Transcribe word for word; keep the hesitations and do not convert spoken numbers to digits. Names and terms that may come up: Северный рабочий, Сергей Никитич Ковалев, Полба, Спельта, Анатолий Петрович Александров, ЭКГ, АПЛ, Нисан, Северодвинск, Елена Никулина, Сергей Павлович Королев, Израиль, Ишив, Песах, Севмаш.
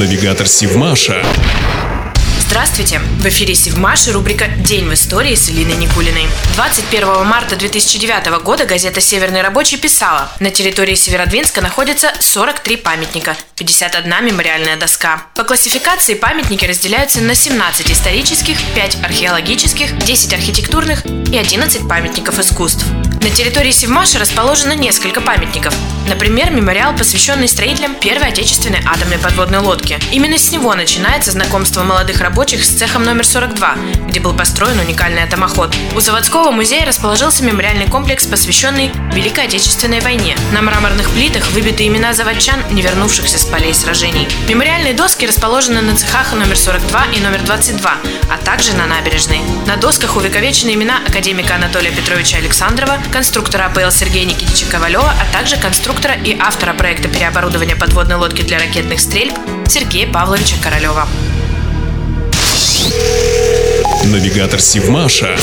радионавигатор Севмаша. Здравствуйте! В эфире «Севмаш» и рубрика «День в истории» с Еленой Никулиной. двадцать первого марта две тысячи девятого года газета «Северный рабочий» писала: на территории Северодвинска находится сорок три памятника, пятьдесят одна мемориальная доска. По классификации памятники разделяются на семнадцать исторических, пять археологических, десять архитектурных и одиннадцать памятников искусств. На территории Севмаша расположено несколько памятников. Например, мемориал, посвященный строителям первой отечественной атомной подводной лодки. Именно с него начинается знакомство молодых рабочих с цехом номер сорок два, где был построен уникальный атомоход. У заводского музея расположился мемориальный комплекс, посвященный Великой Отечественной войне. На мраморных плитах выбиты имена заводчан, не вернувшихся с полей сражений. Мемориальные доски расположены на цехах номер сорок два и номер двадцать два, а также на набережной. На досках увековечены имена академика Анатолия Петровича Александрова, конструктора АПЛ Сергея Никитича Ковалева, а также конструктора и автора проекта переоборудования подводной лодки для ракетных стрельб Сергея Павловича Королева. Навигатор Севмаша.